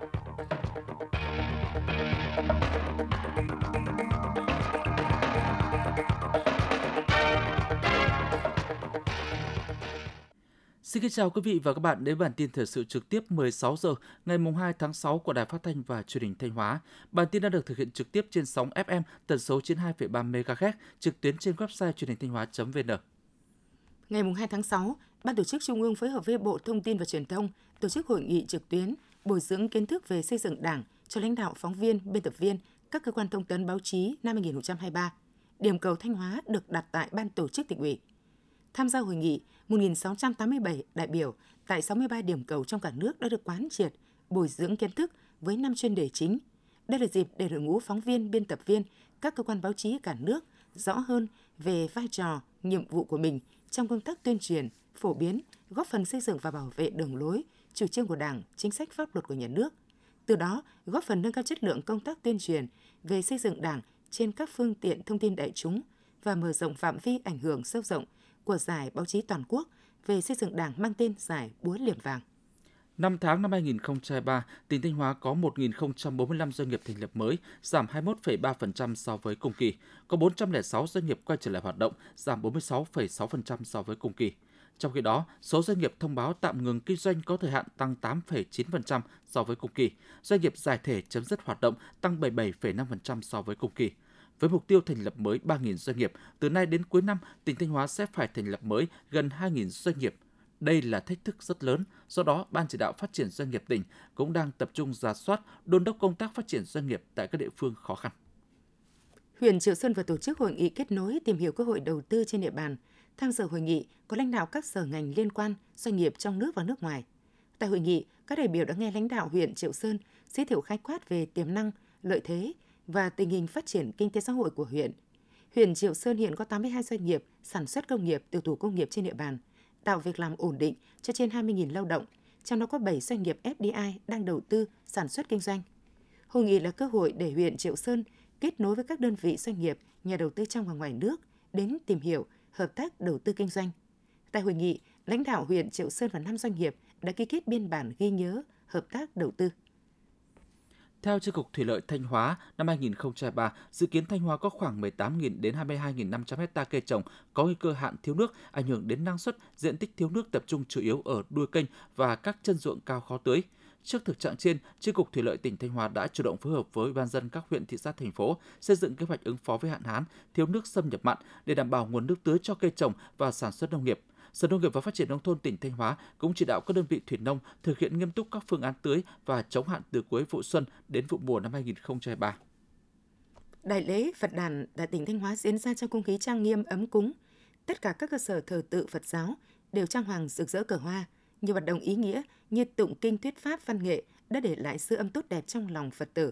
Xin kính chào quý vị và các bạn đến bản tin thời sự trực tiếp 16 giờ ngày 2 tháng 6 của Đài Phát thanh và Truyền hình Thanh Hóa. Bản tin đã được thực hiện trực tiếp trên sóng FM tần số 92,3 MHz, trực tuyến trên website truyền hình thanhhoa.vn. Ngày 2 tháng 6, Ban tổ chức Trung ương phối hợp với Bộ Thông tin và Truyền thông tổ chức hội nghị trực tuyến bồi dưỡng kiến thức về xây dựng Đảng cho lãnh đạo, phóng viên, biên tập viên các cơ quan thông tấn báo chí năm 2023. Điểm cầu Thanh Hóa được đặt tại Ban tổ chức Tỉnh ủy. Tham gia hội nghị, 1.687 đại biểu tại 63 điểm cầu trong cả nước đã được quán triệt, bồi dưỡng kiến thức với 5 chuyên đề chính. Đây là dịp để đội ngũ phóng viên, biên tập viên các cơ quan báo chí cả nước rõ hơn về vai trò, nhiệm vụ của mình trong công tác tuyên truyền, phổ biến, góp phần xây dựng và bảo vệ đường lối, chủ trương của Đảng, chính sách pháp luật của nhà nước. Từ đó, góp phần nâng cao chất lượng công tác tuyên truyền về xây dựng Đảng trên các phương tiện thông tin đại chúng và mở rộng phạm vi ảnh hưởng sâu rộng của giải báo chí toàn quốc về xây dựng Đảng mang tên giải Búa Liềm Vàng. Năm tháng năm 2023, tỉnh Thanh Hóa có 1.045 doanh nghiệp thành lập mới, giảm 21,3% so với cùng kỳ. Có 406 doanh nghiệp quay trở lại hoạt động, giảm 46,6% so với cùng kỳ. Trong khi đó, số doanh nghiệp thông báo tạm ngừng kinh doanh có thời hạn tăng 8,9% so với cùng kỳ. Doanh nghiệp giải thể chấm dứt hoạt động tăng 77,5% so với cùng kỳ. Với mục tiêu thành lập mới 3.000 doanh nghiệp, từ nay đến cuối năm, tỉnh Thanh Hóa sẽ phải thành lập mới gần 2.000 doanh nghiệp. Đây là thách thức rất lớn, do đó Ban Chỉ đạo Phát triển Doanh nghiệp tỉnh cũng đang tập trung rà soát, đôn đốc công tác phát triển doanh nghiệp tại các địa phương khó khăn. Huyện Triệu Sơn vừa tổ chức hội nghị kết nối tìm hiểu cơ hội đầu tư trên địa bàn. Tham dự hội nghị có lãnh đạo các sở ngành liên quan, doanh nghiệp trong nước và nước ngoài. Tại hội nghị, các đại biểu đã nghe lãnh đạo huyện Triệu Sơn giới thiệu khái quát về tiềm năng, lợi thế và tình hình phát triển kinh tế xã hội của huyện. Huyện Triệu Sơn hiện có 82 doanh nghiệp sản xuất công nghiệp, tiểu thủ công nghiệp trên địa bàn, tạo việc làm ổn định cho trên 20.000 lao động, trong đó có 7 doanh nghiệp FDI đang đầu tư sản xuất kinh doanh. Hội nghị là cơ hội để huyện Triệu Sơn kết nối với các đơn vị doanh nghiệp, nhà đầu tư trong và ngoài nước đến tìm hiểu, hợp tác đầu tư kinh doanh. Tại hội nghị, lãnh đạo huyện Triệu Sơn và 5 doanh nghiệp đã ký kết biên bản ghi nhớ hợp tác đầu tư. Theo Chi cục thủy lợi Thanh Hóa, năm 2023, dự kiến Thanh Hóa có khoảng 18.000 đến 22.500 ha cây trồng có nguy cơ hạn thiếu nước, ảnh hưởng đến năng suất, diện tích thiếu nước tập trung chủ yếu ở đuôi kênh và các chân ruộng cao khó tưới. Trước thực trạng trên, Chi cục thủy lợi tỉnh Thanh Hóa đã chủ động phối hợp với Ủy ban nhân dân các huyện, thị xã, thành phố xây dựng kế hoạch ứng phó với hạn hán, thiếu nước xâm nhập mặn để đảm bảo nguồn nước tưới cho cây trồng và sản xuất nông nghiệp. Sở Nông nghiệp và Phát triển Nông thôn tỉnh Thanh Hóa cũng chỉ đạo các đơn vị thủy nông thực hiện nghiêm túc các phương án tưới và chống hạn từ cuối vụ xuân đến vụ mùa năm 2023. Đại lễ Phật đàn tại tỉnh Thanh Hóa diễn ra trong không khí trang nghiêm ấm cúng. Tất cả các cơ sở thờ tự Phật giáo đều trang hoàng rực rỡ cờ hoa. Nhiều hoạt động ý nghĩa như tụng kinh, thuyết pháp, văn nghệ đã để lại dư âm tốt đẹp trong lòng Phật tử.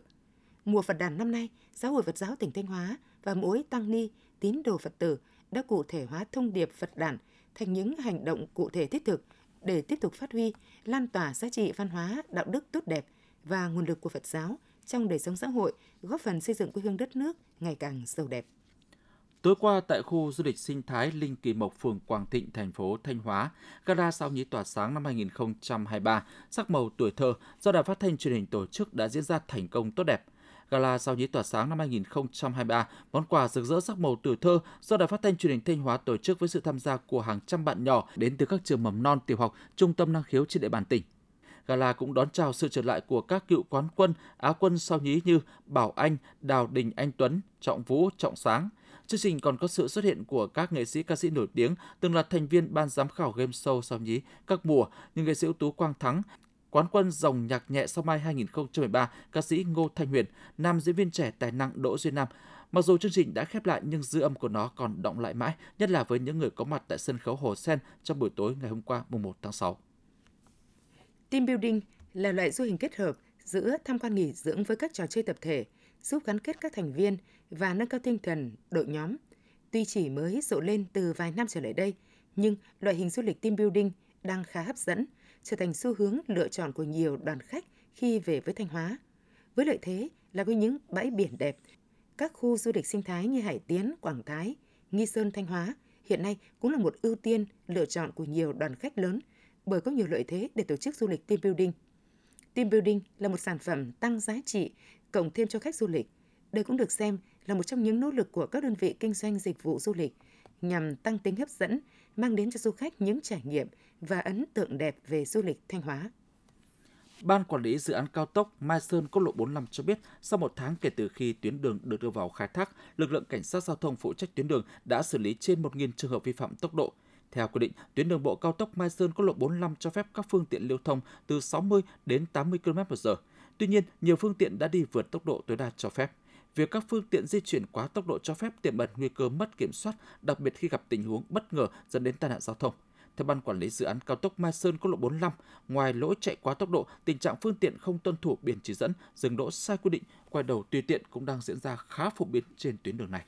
Mùa Phật đàn năm nay, Giáo hội Phật giáo tỉnh Thanh Hóa và mỗi tăng ni, tín đồ Phật tử đã cụ thể hóa thông điệp Phật đàn thành những hành động cụ thể thiết thực để tiếp tục phát huy, lan tỏa giá trị văn hóa, đạo đức tốt đẹp và nguồn lực của Phật giáo trong đời sống xã hội, góp phần xây dựng quê hương đất nước ngày càng giàu đẹp. Tối qua tại khu du lịch sinh thái Linh Kỳ Mộc, phường Quảng Thịnh, thành phố Thanh Hóa, Gala Sao Nhí tỏa sáng năm 2023, sắc màu tuổi thơ do Đài Phát thanh Truyền hình tổ chức đã diễn ra thành công tốt đẹp. Gala Sao Nhí tỏa sáng năm 2023, món quà rực rỡ sắc màu tuổi thơ do Đài Phát thanh Truyền hình Thanh Hóa tổ chức với sự tham gia của hàng trăm bạn nhỏ đến từ các trường mầm non, tiểu học, trung tâm năng khiếu trên địa bàn tỉnh. Gala cũng đón chào sự trở lại của các cựu quán quân, á quân Sao Nhí như Bảo Anh, Đào Đình Anh Tuấn, Trọng Vũ, Trọng Sáng. Chương trình còn có sự xuất hiện của các nghệ sĩ, ca sĩ nổi tiếng từng là thành viên ban giám khảo game show Sao Nhí các mùa như nghệ sĩ ưu tú Quang Thắng, quán quân dòng nhạc nhẹ Sao Mai 2013, ca sĩ Ngô Thanh Huyền, nam diễn viên trẻ tài năng Đỗ Duy Nam. Mặc dù chương trình đã khép lại nhưng dư âm của nó còn đọng lại mãi, nhất là với những người có mặt tại sân khấu Hồ Sen trong buổi tối ngày hôm qua, mùng 1 tháng 6. Team Building là loại du hình kết hợp giữa tham quan nghỉ dưỡng với các trò chơi tập thể, giúp gắn kết các thành viên và nâng cao tinh thần đội nhóm. Tuy chỉ mới rộ lên từ vài năm trở lại đây, nhưng loại hình du lịch Team Building đang khá hấp dẫn, trở thành xu hướng lựa chọn của nhiều đoàn khách khi về với Thanh Hóa. Với lợi thế là với những bãi biển đẹp, các khu du lịch sinh thái như Hải Tiến, Quảng Thái, Nghi Sơn, Thanh Hóa hiện nay cũng là một ưu tiên lựa chọn của nhiều đoàn khách lớn bởi có nhiều lợi thế để tổ chức du lịch Team Building. Team Building là một sản phẩm tăng giá trị, cộng thêm cho khách du lịch. Đây cũng được xem là một trong những nỗ lực của các đơn vị kinh doanh dịch vụ du lịch nhằm tăng tính hấp dẫn, mang đến cho du khách những trải nghiệm và ấn tượng đẹp về du lịch Thanh Hóa. Ban Quản lý Dự án Cao tốc Mai Sơn - Quốc lộ 45 cho biết, sau một tháng kể từ khi tuyến đường được đưa vào khai thác, lực lượng cảnh sát giao thông phụ trách tuyến đường đã xử lý trên 1.000 trường hợp vi phạm tốc độ. Theo quy định, tuyến đường bộ cao tốc Mai Sơn - Quốc lộ 45 cho phép các phương tiện lưu thông từ 60 đến 80 km/h. Tuy nhiên, nhiều phương tiện đã đi vượt tốc độ tối đa cho phép. Việc các phương tiện di chuyển quá tốc độ cho phép tiềm ẩn nguy cơ mất kiểm soát, đặc biệt khi gặp tình huống bất ngờ dẫn đến tai nạn giao thông. Theo Ban Quản lý Dự án Cao tốc Mai Sơn - Quốc lộ 45, ngoài lỗi chạy quá tốc độ, tình trạng phương tiện không tuân thủ biển chỉ dẫn, dừng đỗ sai quy định, quay đầu tùy tiện cũng đang diễn ra khá phổ biến trên tuyến đường này.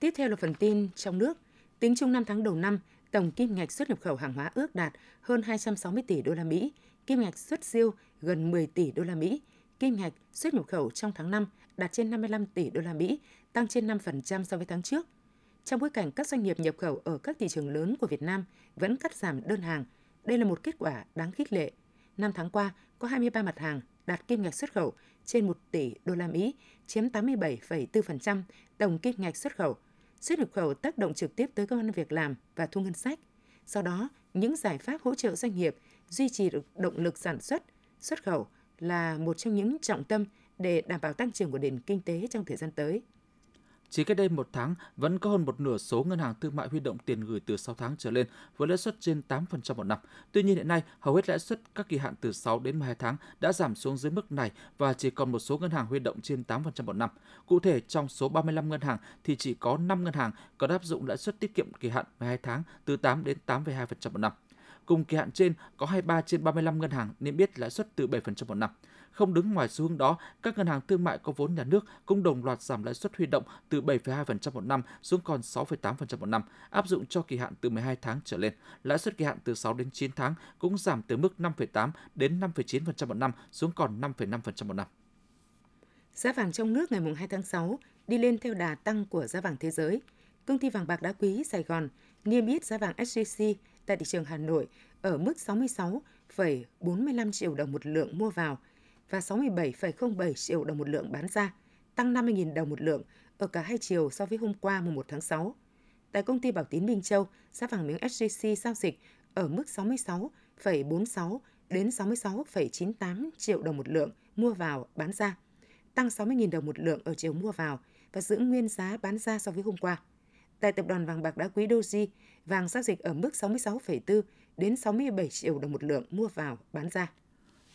Tiếp theo là phần tin trong nước. Tính chung 5 tháng đầu năm, tổng kim ngạch xuất nhập khẩu hàng hóa ước đạt hơn 260 tỷ đô la Mỹ, kim ngạch xuất siêu gần 10 tỷ đô la Mỹ, kim ngạch xuất nhập khẩu trong tháng 5 đạt trên 55 tỷ đô la Mỹ, tăng trên 5% so với tháng trước. Trong bối cảnh các doanh nghiệp nhập khẩu ở các thị trường lớn của Việt Nam vẫn cắt giảm đơn hàng, đây là một kết quả đáng khích lệ. 5 tháng qua, có 23 mặt hàng đạt kim ngạch xuất khẩu trên 1 tỷ đô la Mỹ, chiếm 87,4% tổng kim ngạch xuất khẩu. Xuất nhập khẩu tác động trực tiếp tới công ăn việc làm và thu ngân sách. Do đó, những giải pháp hỗ trợ doanh nghiệp duy trì được động lực sản xuất, xuất khẩu là một trong những trọng tâm để đảm bảo tăng trưởng của nền kinh tế trong thời gian tới. Chỉ cách đây một tháng, vẫn có hơn một nửa số ngân hàng thương mại huy động tiền gửi từ 6 tháng trở lên với lãi suất trên 8% một năm. Tuy nhiên hiện nay, hầu hết lãi suất các kỳ hạn từ 6 đến 12 tháng đã giảm xuống dưới mức này và chỉ còn một số ngân hàng huy động trên 8% một năm. Cụ thể, trong số 35 ngân hàng thì chỉ có 5 ngân hàng có áp dụng lãi suất tiết kiệm kỳ hạn 12 tháng từ 8 đến 8,2% một năm. Cùng kỳ hạn trên, có 23 trên 35 ngân hàng niêm yết lãi suất từ 7% một năm. Không đứng ngoài xu hướng đó, các ngân hàng thương mại có vốn nhà nước cũng đồng loạt giảm lãi suất huy động từ 7,2% một năm xuống còn 6,8% một năm, áp dụng cho kỳ hạn từ 12 tháng trở lên. Lãi suất kỳ hạn từ 6 đến 9 tháng cũng giảm từ mức 5,8 đến 5,9% một năm xuống còn 5,5% một năm. Giá vàng trong nước ngày 2 tháng 6 đi lên theo đà tăng của giá vàng thế giới. Công ty Vàng Bạc Đá Quý Sài Gòn niêm yết giá vàng SJC tại thị trường Hà Nội ở mức 66,45 triệu đồng một lượng mua vào và 67,07 triệu đồng một lượng bán ra, tăng 50.000 đồng một lượng ở cả hai chiều so với hôm qua mùng 1 tháng 6. Tại công ty Bảo Tín Minh Châu, giá vàng miếng SJC giao dịch ở mức 66,46 đến 66,98 triệu đồng một lượng mua vào bán ra, tăng 60.000 đồng một lượng ở chiều mua vào và giữ nguyên giá bán ra so với hôm qua. Tại tập đoàn Vàng Bạc Đá Quý Doji, vàng giao dịch ở mức 66,4 đến 67 triệu đồng một lượng mua vào bán ra.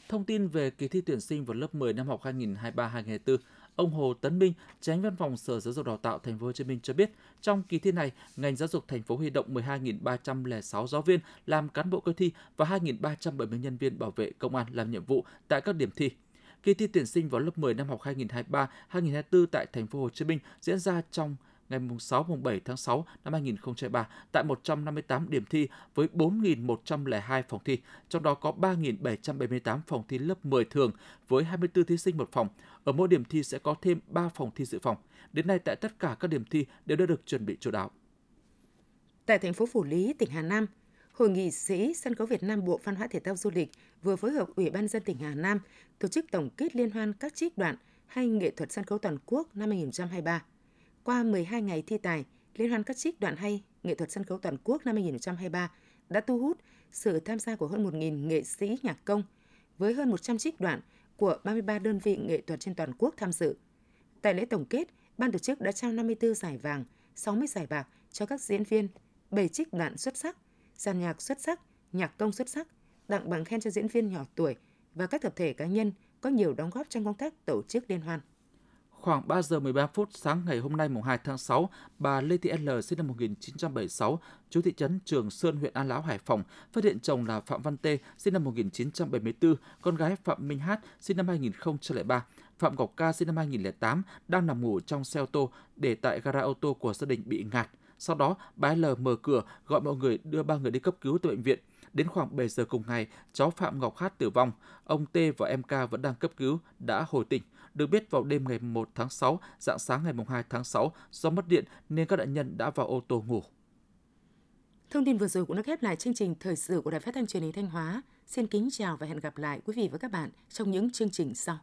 Thông tin về kỳ thi tuyển sinh vào lớp 10 năm học 2023-2024, ông Hồ Tấn Minh, Chánh Văn phòng Sở Giáo dục và Đào tạo Thành phố Hồ Chí Minh cho biết, trong kỳ thi này, ngành giáo dục thành phố huy động 12.306 giáo viên làm cán bộ coi thi và 2.370 nhân viên bảo vệ công an làm nhiệm vụ tại các điểm thi. Kỳ thi tuyển sinh vào lớp 10 năm học 2023-2024 tại Thành phố Hồ Chí Minh diễn ra trong ngày 6-7 tháng 6 năm 2023 tại 158 điểm thi với 4.102 phòng thi, trong đó có 3.778 phòng thi lớp 10 thường với 24 thí sinh một phòng. Ở mỗi điểm thi sẽ có thêm 3 phòng thi dự phòng. Đến nay tại tất cả các điểm thi đều đã được chuẩn bị chu đáo. Tại thành phố Phủ Lý, tỉnh Hà Nam, Hội nghị sĩ sân khấu Việt Nam Bộ Văn hóa Thể thao Du lịch vừa phối hợp Ủy ban nhân dân tỉnh Hà Nam tổ chức tổng kết liên hoan các trích đoạn hay nghệ thuật sân khấu toàn quốc năm 2023. Qua 12 ngày thi tài, Liên hoan các trích đoạn hay nghệ thuật sân khấu toàn quốc năm 2023 đã thu hút sự tham gia của hơn 1.000 nghệ sĩ nhạc công, với hơn 100 trích đoạn của 33 đơn vị nghệ thuật trên toàn quốc tham dự. Tại lễ tổng kết, ban tổ chức đã trao 54 giải vàng, 60 giải bạc cho các diễn viên, 7 trích đoạn xuất sắc, dàn nhạc xuất sắc, nhạc công xuất sắc, tặng bằng khen cho diễn viên nhỏ tuổi và các tập thể cá nhân có nhiều đóng góp trong công tác tổ chức liên hoan. Khoảng 3 giờ 13 phút sáng ngày hôm nay mùng 2 tháng 6, bà Lê Thị L sinh năm 1976, trú thị trấn Trường Sơn, huyện An Lão, Hải Phòng, phát hiện chồng là Phạm Văn Tê sinh năm 1974, con gái Phạm Minh Hát sinh năm 2003, Phạm Ngọc Ca sinh năm 2008 đang nằm ngủ trong xe ô tô để tại gara ô tô của gia đình bị ngạt. Sau đó, bà L mở cửa gọi mọi người đưa 3 người đi cấp cứu tại bệnh viện. Đến khoảng 7 giờ cùng ngày, cháu Phạm Ngọc Hát tử vong. Ông T và em K vẫn đang cấp cứu, đã hồi tỉnh. Được biết vào đêm ngày 1 tháng 6, rạng sáng ngày 2 tháng 6, do mất điện nên các nạn nhân đã vào ô tô ngủ. Thông tin vừa rồi cũng đã khép lại chương trình thời sự của Đài Phát thanh Truyền hình Thanh Hóa. Xin kính chào và hẹn gặp lại quý vị và các bạn trong những chương trình sau.